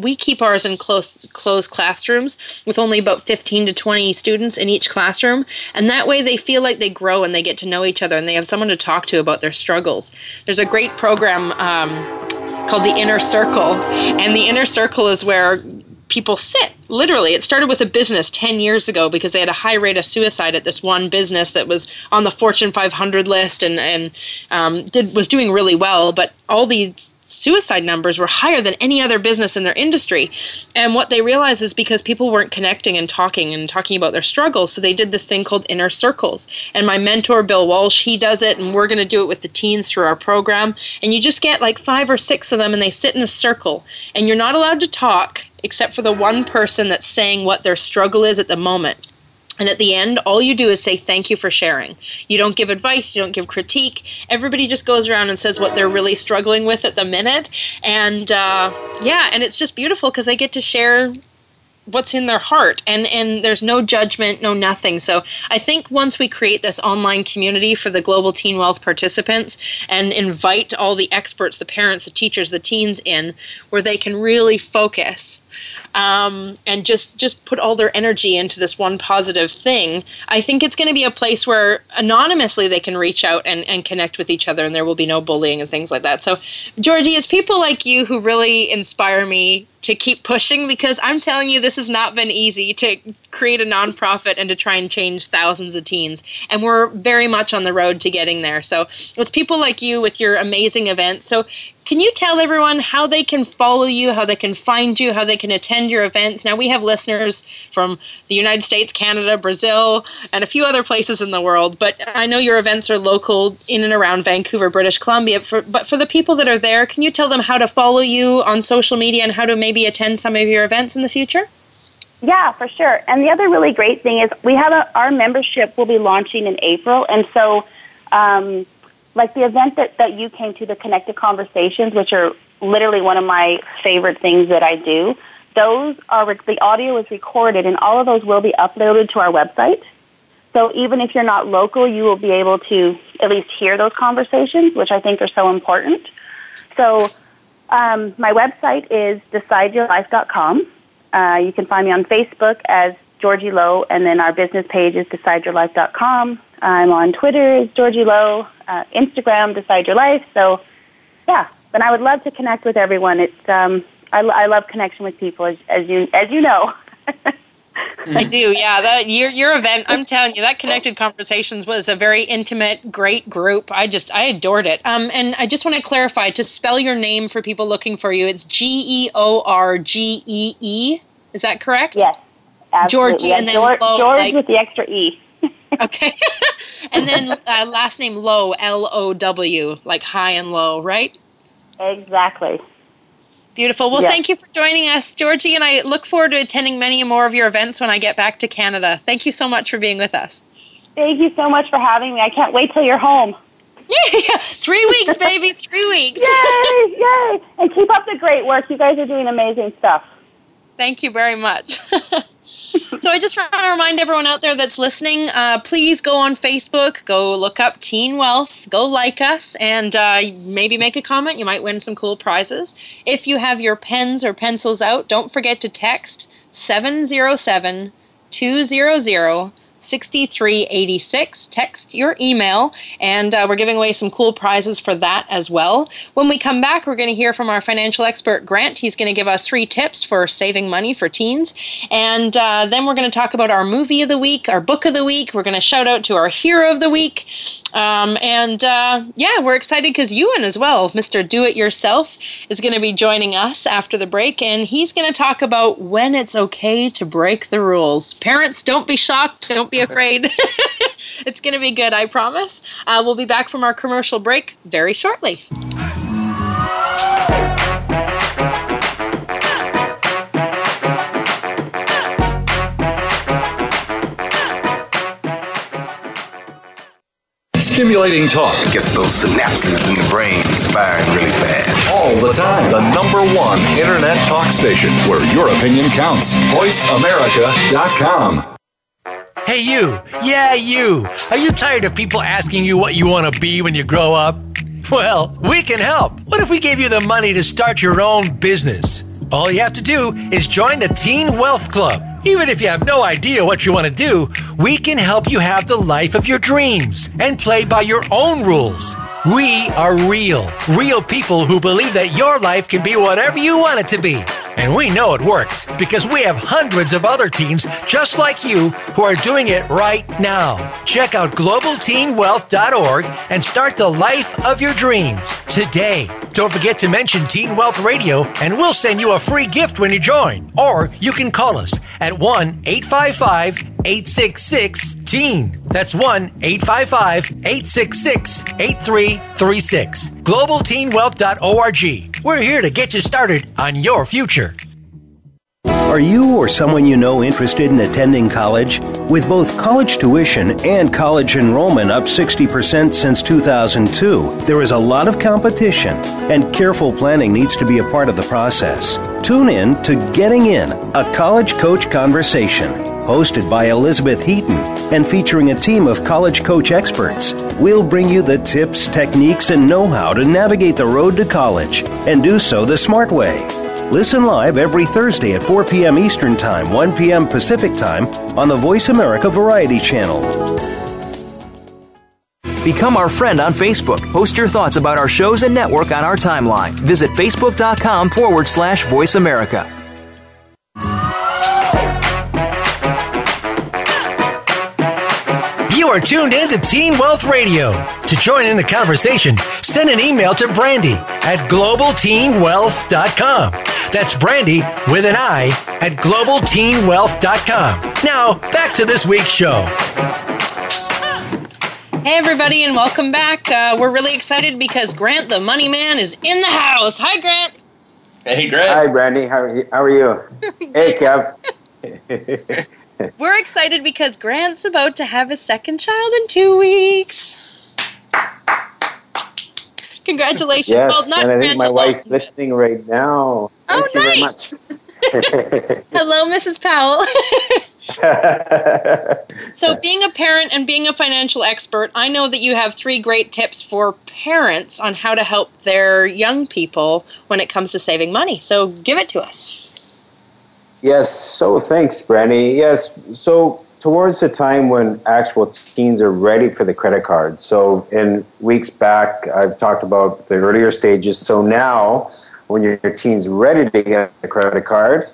we keep ours in closed classrooms with only about 15 to 20 students in each classroom. And that way they feel like they grow and they get to know each other and they have someone to talk to about their struggles. There's a great program called The Inner Circle. And The Inner Circle is where people sit. Literally, it started with a business 10 years ago because they had a high rate of suicide at this one business that was on the Fortune 500 list and was doing really well. But all these suicide numbers were higher than any other business in their industry. And what they realized is because people weren't connecting and talking about their struggles, so they did this thing called inner circles. And my mentor, Bill Walsh, he does it, and we're going to do it with the teens through our program. And you just get like 5 or 6 of them, and they sit in a circle. And you're not allowed to talk except for the one person that's saying what their struggle is at the moment. And at the end, all you do is say, "Thank you for sharing." You don't give advice. You don't give critique. Everybody just goes around and says what they're really struggling with at the minute. And and it's just beautiful because they get to share what's in their heart. And there's no judgment, no nothing. So I think once we create this online community for the Global Teen Wealth participants and invite all the experts, the parents, the teachers, the teens in, where they can really focus and just put all their energy into this one positive thing, I think it's going to be a place where anonymously they can reach out and connect with each other, and there will be no bullying and things like that. So, Georgie, it's people like you who really inspire me to keep pushing, because I'm telling you, this has not been easy to create a nonprofit and to try and change thousands of teens. And we're very much on the road to getting there. So it's people like you with your amazing events. So can you tell everyone how they can follow you, how they can find you, how they can attend your events? Now, we have listeners from the United States, Canada, Brazil, and a few other places in the world. But I know your events are local in and around Vancouver, British Columbia. But for the people that are there, can you tell them how to follow you on social media and how to maybe attend some of your events in the future? Yeah, for sure. And the other really great thing is we have our membership will be launching in April. And so like the event that you came to, the Connected Conversations, which are literally one of my favorite things that I do, those are, the audio is recorded, and all of those will be uploaded to our website. So even if you're not local, you will be able to at least hear those conversations, which I think are so important. So my website is DecideYourLife.com. You can find me on Facebook as Georgie Lowe, and then our business page is DecideYourLife.com. I'm on Twitter as Georgie Lowe, Instagram, Decide Your Life. So, yeah, but I would love to connect with everyone. It's I love connection with people, as you know. I do, yeah. Your event, I'm telling you, that Connected Conversations was a very intimate, great group. I adored it. And I just want to clarify, to spell your name for people looking for you, it's G-E-O-R-G-E-E. Is that correct? Yes, absolutely. Georgie, yes. And then George with the extra E. Okay. And then last name Low, L-O-W, like high and low, right? Exactly. Beautiful. Well, Thank you for joining us, Georgie, and I look forward to attending many more of your events when I get back to Canada. Thank you so much for being with us. Thank you so much for having me. I can't wait till you're home. Yeah, 3 weeks, baby, 3 weeks. Yay, yay. And keep up the great work. You guys are doing amazing stuff. Thank you very much. So I just want to remind everyone out there that's listening, please go on Facebook, go look up Teen Wealth, go like us, and maybe make a comment. You might win some cool prizes. If you have your pens or pencils out, don't forget to text 707-200-6386. Text your email, and we're giving away some cool prizes for that as well. When we come back, we're going to hear from our financial expert, Grant. He's going to give us 3 tips for saving money for teens. And then we're going to talk about our movie of the week, our book of the week. We're going to shout out to our hero of the week. Yeah, we're excited because Ewan as well, Mr. Do-It-Yourself, is going to be joining us after the break, and he's going to talk about when it's okay to break the rules. Parents, don't be shocked. Don't be afraid. It's going to be good, I promise. We'll be back from our commercial break very shortly. Stimulating talk gets those synapses in the brain firing really fast. All the time. The #1 internet talk station where your opinion counts. voiceamerica.com. Hey, you. Yeah, you. Are you tired of people asking you what you want to be when you grow up? Well, we can help. What if we gave you the money to start your own business? All you have to do is join the Teen Wealth Club. Even if you have no idea what you want to do, we can help you have the life of your dreams and play by your own rules. We are real people who believe that your life can be whatever you want it to be. And we know it works because we have hundreds of other teens just like you who are doing it right now. Check out GlobalTeenWealth.org and start the life of your dreams today. Don't forget to mention Teen Wealth Radio and we'll send you a free gift when you join. Or you can call us at 1-855-866-TEEN. That's 1-855-866-8336. GlobalTeenWealth.org. We're here to get you started on your future. Are you or someone you know interested in attending college? With both college tuition and college enrollment up 60% since 2002, there is a lot of competition, and careful planning needs to be a part of the process. Tune in to Getting In, a College Coach Conversation, hosted by Elizabeth Heaton and featuring a team of college coach experts. We'll bring you the tips, techniques, and know-how to navigate the road to college and do so the smart way. Listen live every Thursday at 4 p.m. Eastern Time, 1 p.m. Pacific Time on the Voice America Variety Channel. Become our friend on Facebook. Post your thoughts about our shows and network on our timeline. Visit Facebook.com/Voice America. You are tuned in to Teen Wealth Radio. To join in the conversation, send an email to Brandy at GlobalTeenWealth.com. That's Brandy with an I at GlobalTeenWealth.com. Now, back to this week's show. Hey, everybody, and welcome back. We're really excited because Grant, the money man, is in the house. Hi, Grant. Hey, Grant. Hi, Brandy. How are you? Hey, Kev. We're excited because Grant's about to have his second child in 2 weeks. Congratulations. Yes, well, not and I think my wife's listening right now. Oh, nice. Thank you very much. Hello, Mrs. Powell. So being a parent and being a financial expert, I know that you have 3 great tips for parents on how to help their young people when it comes to saving money. So give it to us. Yes, so thanks, Brandy. Yes, so towards the time when actual teens are ready for the credit card. So in weeks back, I've talked about the earlier stages. So now, when your teen's ready to get a credit card,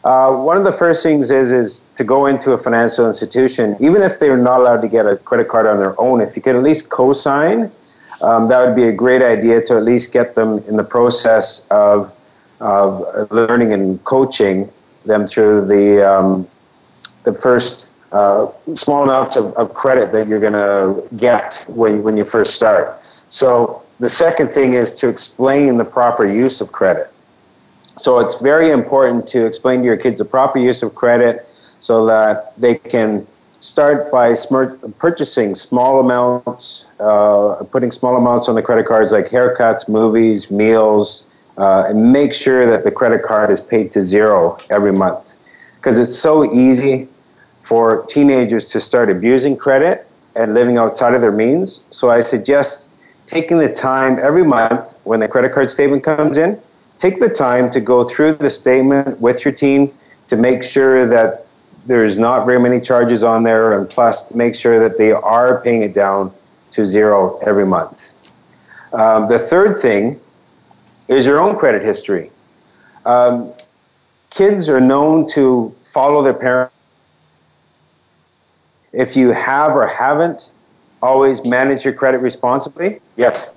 one of the first things is to go into a financial institution, even if they're not allowed to get a credit card on their own, if you could at least co-sign, that would be a great idea to at least get them in the process of learning and coaching them through the first small amounts of credit that you're going to get when you first start. So the second thing is to explain the proper use of credit. So it's very important to explain to your kids the proper use of credit so that they can start by purchasing small amounts, putting small amounts on the credit cards like haircuts, movies, meals, and make sure that the credit card is paid to zero every month. Because it's so easy for teenagers to start abusing credit and living outside of their means. So I suggest taking the time every month when the credit card statement comes in, take the time to go through the statement with your teen to make sure that there's not very many charges on there, and plus to make sure that they are paying it down to zero every month. The third thing is your own credit history. Kids are known to follow their parents. If you have or haven't, always manage your credit responsibly. Yes.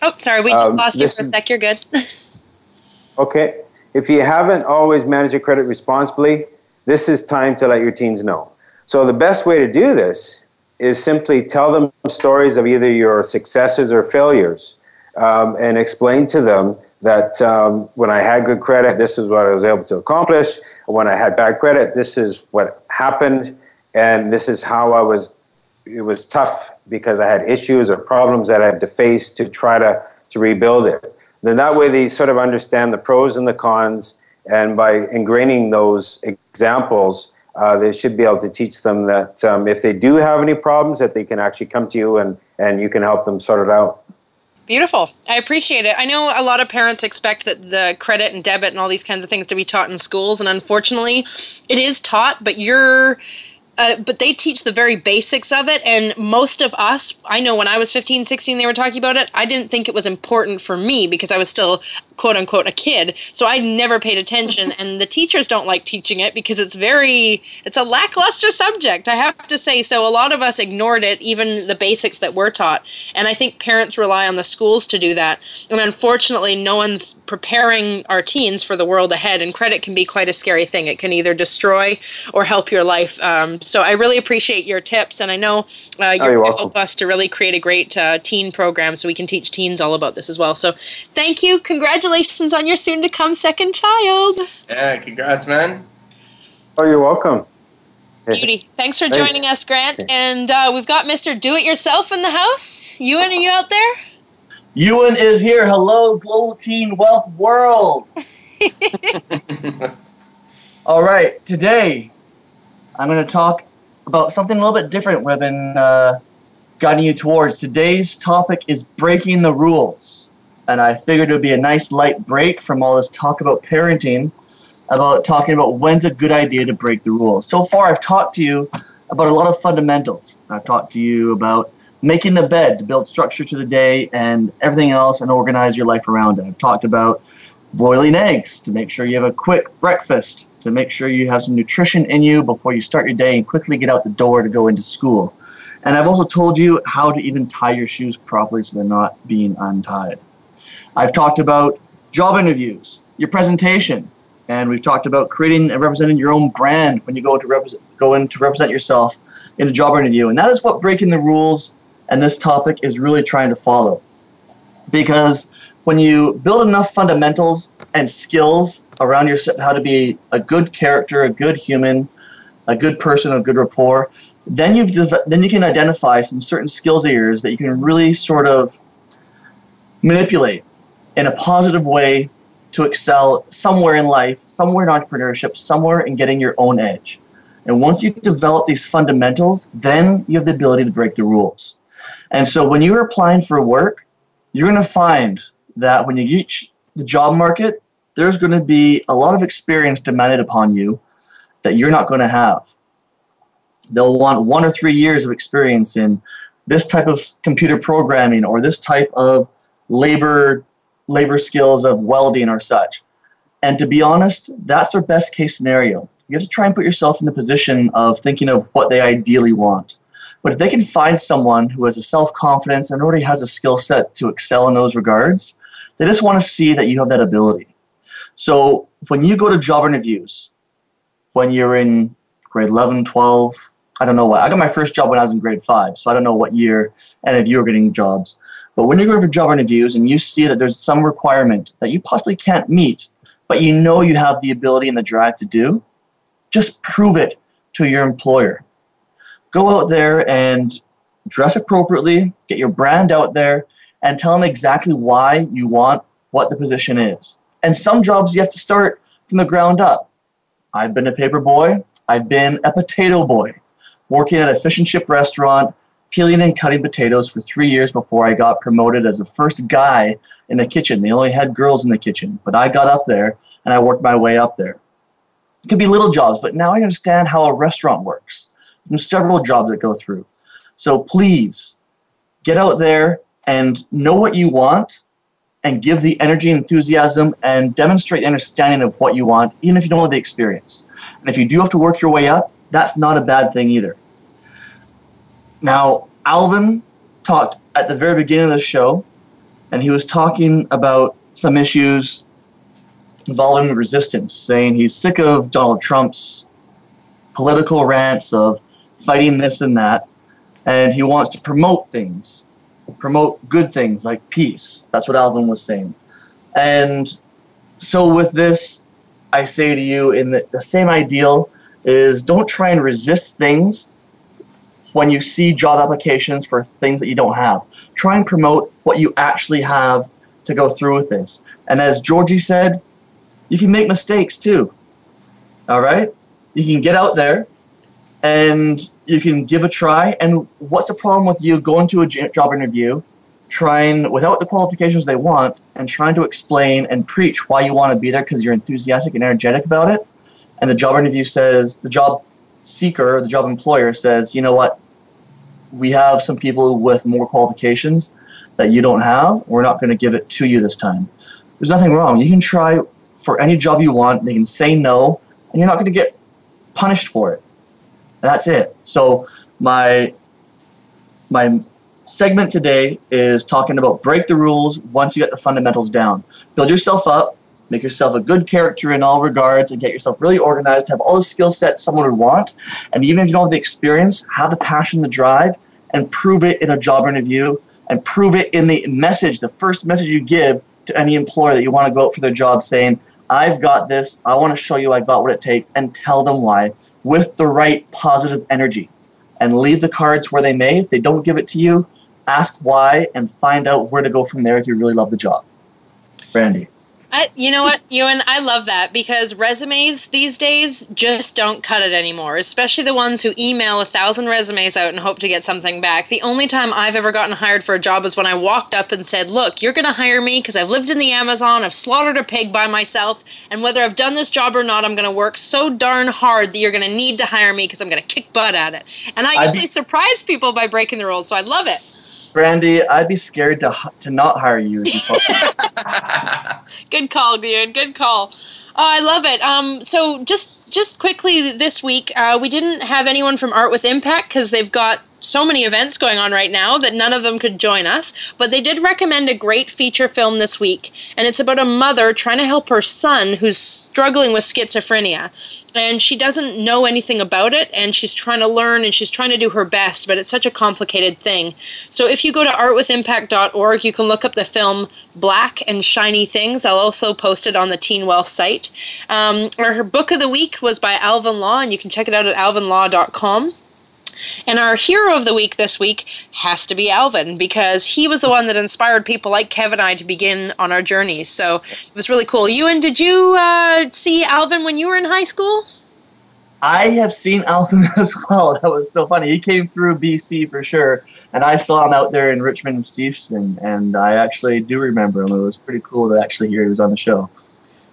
Oh, sorry, we just lost you for a sec. You're good. Okay. If you haven't always managed your credit responsibly, this is time to let your teens know. So the best way to do this is simply tell them stories of either your successes or failures, and explain to them that when I had good credit, this is what I was able to accomplish. When I had bad credit, this is what happened, and this is how I was. It was tough because I had issues or problems that I had to face to try to rebuild it. Then that way they sort of understand the pros and the cons, and by ingraining those examples, they should be able to teach them that if they do have any problems, that they can actually come to you and you can help them sort it out. Beautiful. I appreciate it. I know a lot of parents expect that the credit and debit and all these kinds of things to be taught in schools, and unfortunately it is taught, but but they teach the very basics of it, and most of us, I know when I was 15, 16, they were talking about it, I didn't think it was important for me because I was still, quote-unquote, a kid, so I never paid attention, and the teachers don't like teaching it because it's a lackluster subject, I have to say, so a lot of us ignored it, even the basics that were taught, and I think parents rely on the schools to do that, and unfortunately, no one's preparing our teens for the world ahead, and credit can be quite a scary thing. It can either destroy or help your life. So I really appreciate your tips, and I know you're going to help us to really create a great teen program so we can teach teens all about this as well. So thank you. Congratulations on your soon-to-come second child. Yeah, congrats, man. Oh, you're welcome. Beauty. Thanks for joining us, Grant. And we've got Mr. Do-It-Yourself in the house. Ewan, are you out there? Ewan is here. Hello, Global Teen Wealth World. All right, today I'm going to talk about something a little bit different we've been guiding you towards. Today's topic is breaking the rules. And I figured it would be a nice light break from all this talk about parenting, about talking about when's a good idea to break the rules. So far, I've talked to you about a lot of fundamentals. I've talked to you about making the bed to build structure to the day and everything else and organize your life around it. I've talked about boiling eggs to make sure you have a quick breakfast, to make sure you have some nutrition in you before you start your day and quickly get out the door to go into school. And I've also told you how to even tie your shoes properly so they're not being untied. I've talked about job interviews, your presentation, and we've talked about creating and representing your own brand when you go in to represent yourself in a job interview. And that is what breaking the rules and this topic is really trying to follow. Because when you build enough fundamentals and skills around yourself, how to be a good character, a good human, a good person, a good rapport, then you can identify some certain skills of yours that you can really sort of manipulate in a positive way to excel somewhere in life, somewhere in entrepreneurship, somewhere in getting your own edge. And once you develop these fundamentals, then you have the ability to break the rules. And so when you're applying for work, you're going to find that when you reach the job market, there's going to be a lot of experience demanded upon you that you're not going to have. They'll want 1 or 3 years of experience in this type of computer programming or this type of labor skills of welding or such. And to be honest, that's their best case scenario. You have to try and put yourself in the position of thinking of what they ideally want. But if they can find someone who has a self-confidence and already has a skill set to excel in those regards, they just want to see that you have that ability. So when you go to job interviews, when you're in grade 11, 12, I don't know what. I got my first job when I was in grade 5, so I don't know what year and if you were getting jobs. But when you're going for job interviews and you see that there's some requirement that you possibly can't meet, but you know you have the ability and the drive to do, just prove it to your employer. go out there and dress appropriately, get your brand out there, and tell them exactly why you want what the position is. And some jobs you have to start from the ground up. I've been a paper boy. I've been a potato boy, working at a fish and chip restaurant, peeling and cutting potatoes for 3 years before I got promoted as the first guy in the kitchen. They only had girls in the kitchen, but I got up there and I worked my way up there. It could be little jobs, but now I understand how a restaurant works. There's several jobs that go through. So please get out there and know what you want and give the energy and enthusiasm and demonstrate the understanding of what you want, even if you don't have the experience. And if you do have to work your way up, that's not a bad thing either. Now, Alvin talked at the very beginning of the show, and he was talking about some issues involving resistance, saying he's sick of Donald Trump's political rants of fighting this and that, and he wants to promote things, promote good things like peace. That's what Alvin was saying. And so with this, I say to you, in the same ideal is, don't try and resist things when you see job applications for things that you don't have. Try and promote what you actually have to go through with this. And as Georgie said, you can make mistakes too. All right? You can get out there and you can give a try. And what's the problem with you going to a job interview, trying without the qualifications they want, and trying to explain and preach why you want to be there because you're enthusiastic and energetic about it? And the job interview says, the job seeker, the job employer says, you know what? We have some people with more qualifications that you don't have. We're not going to give it to you this time. There's nothing wrong. You can try for any job you want. They can say no, and you're not going to get punished for it. And that's it. So my segment today is talking about break the rules once you get the fundamentals down. Build yourself up, make yourself a good character in all regards, and get yourself really organized, have all the skill sets someone would want. And even if you don't have the experience, have the passion, the drive, and prove it in a job interview, and prove it in the message, the first message you give to any employer that you want to go out for their job, saying, I've got this, I want to show you I got what it takes, and tell them why with the right positive energy. And leave the cards where they may. If they don't give it to you, ask why and find out where to go from there if you really love the job. Brandy. You know what, Ewan, I love that, because resumes these days just don't cut it anymore, especially the ones who email 1,000 resumes out and hope to get something back. The only time I've ever gotten hired for a job is when I walked up and said, look, you're going to hire me because I've lived in the Amazon, I've slaughtered a pig by myself, and whether I've done this job or not, I'm going to work so darn hard that you're going to need to hire me because I'm going to kick butt at it. And I usually surprise people by breaking the rules, so I love it. Brandy, I'd be scared to not hire you. Good call, Ewan. Good call. Oh, I love it. So just quickly this week, we didn't have anyone from Art with Impact because they've got so many events going on right now that none of them could join us. But they did recommend a great feature film this week, and it's about a mother trying to help her son who's struggling with schizophrenia. And she doesn't know anything about it, and she's trying to learn, and she's trying to do her best, but it's such a complicated thing. So if you go to artwithimpact.org, you can look up the film Black and Shiny Things. I'll also post it on the Teen Wealth site. Our book of the week was by Alvin Law, and you can check it out at alvinlaw.com. And our hero of the week this week has to be Alvin, because he was the one that inspired people like Kevin and I to begin on our journey. So it was really cool. Ewan, did you see Alvin when you were in high school? I have seen Alvin as well. That was so funny. He came through BC for sure, and I saw him out there in Richmond and Steveston, and I actually do remember him. It was pretty cool to actually hear he was on the show.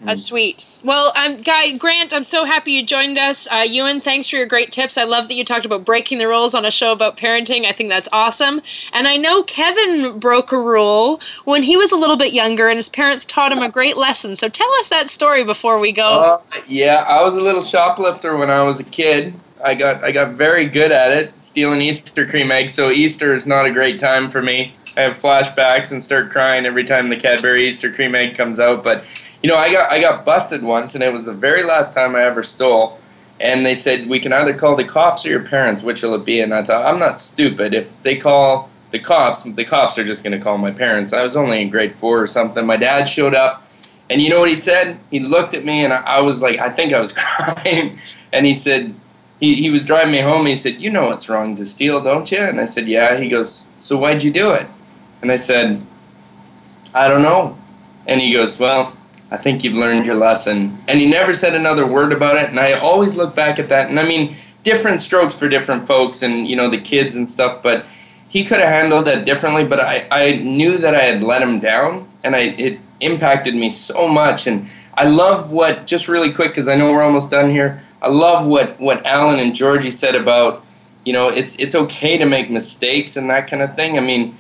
That's sweet. Well, Grant, I'm so happy you joined us. Ewan, thanks for your great tips. I love that you talked about breaking the rules on a show about parenting. I think that's awesome. And I know Kevin broke a rule when he was a little bit younger, and his parents taught him a great lesson. So tell us that story before we go. Yeah, I was a little shoplifter when I was a kid. I got very good at it, stealing Easter cream eggs, so Easter is not a great time for me. I have flashbacks and start crying every time the Cadbury Easter cream egg comes out, but... You know, I got busted once, and it was the very last time I ever stole. And they said, we can either call the cops or your parents, which will it be? And I thought, I'm not stupid. If they call the cops are just going to call my parents. I was only in grade 4 or something. My dad showed up, and you know what he said? He looked at me, and I was like, I think I was crying. And he said, he was driving me home. He said, "You know it's wrong to steal, don't you?" And I said, "Yeah." He goes, "So why'd you do it?" And I said, "I don't know." And he goes, "Well, I think you've learned your lesson." And he never said another word about it. And I always look back at that. And I mean, different strokes for different folks and, you know, the kids and stuff. But he could have handled that differently. But I knew that I had let him down. And it impacted me so much. And I love what, just really quick, because I know we're almost done here. I love what Alan and Georgie said about, you know, it's okay to make mistakes and that kind of thing. I mean,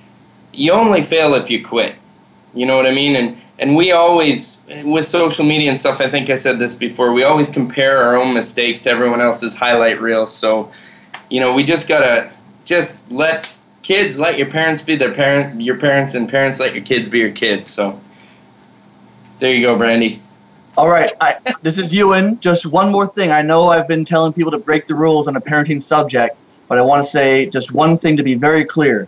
you only fail if you quit. You know what I mean? And we always, with social media and stuff, I think I said this before, we always compare our own mistakes to everyone else's highlight reel. So, you know, we just got to just let kids, let your parents be their parents, your parents, and parents let your kids be your kids. So there you go, Brandy. All right. This is Ewan. Just one more thing. I know I've been telling people to break the rules on a parenting subject, but I want to say just one thing to be very clear.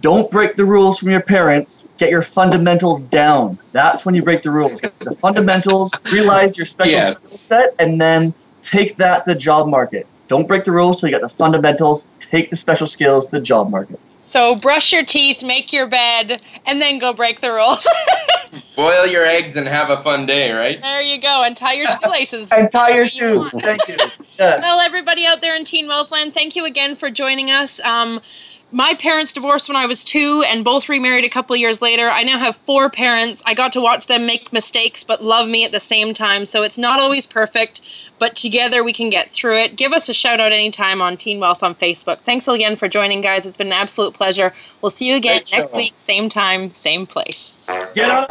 Don't break the rules from your parents. Get your fundamentals down. That's when you break the rules. Get the fundamentals, realize your special skill set, and then take that to the job market. Don't break the rules till you get the fundamentals. Take the special skills to the job market. So brush your teeth, make your bed, and then go break the rules. Boil your eggs and have a fun day, right? There you go. And tie your shoelaces. And tie your shoes. Thank you. Yes. Well, everybody out there in Teen Wealthland, thank you again for joining us. My parents divorced when I was 2 and both remarried a couple years later. I now have 4 parents. I got to watch them make mistakes but love me at the same time. So it's not always perfect, but together we can get through it. Give us a shout out anytime on Teen Wealth on Facebook. Thanks again for joining, guys. It's been an absolute pleasure. We'll see you again next week, same time, same place. Get up.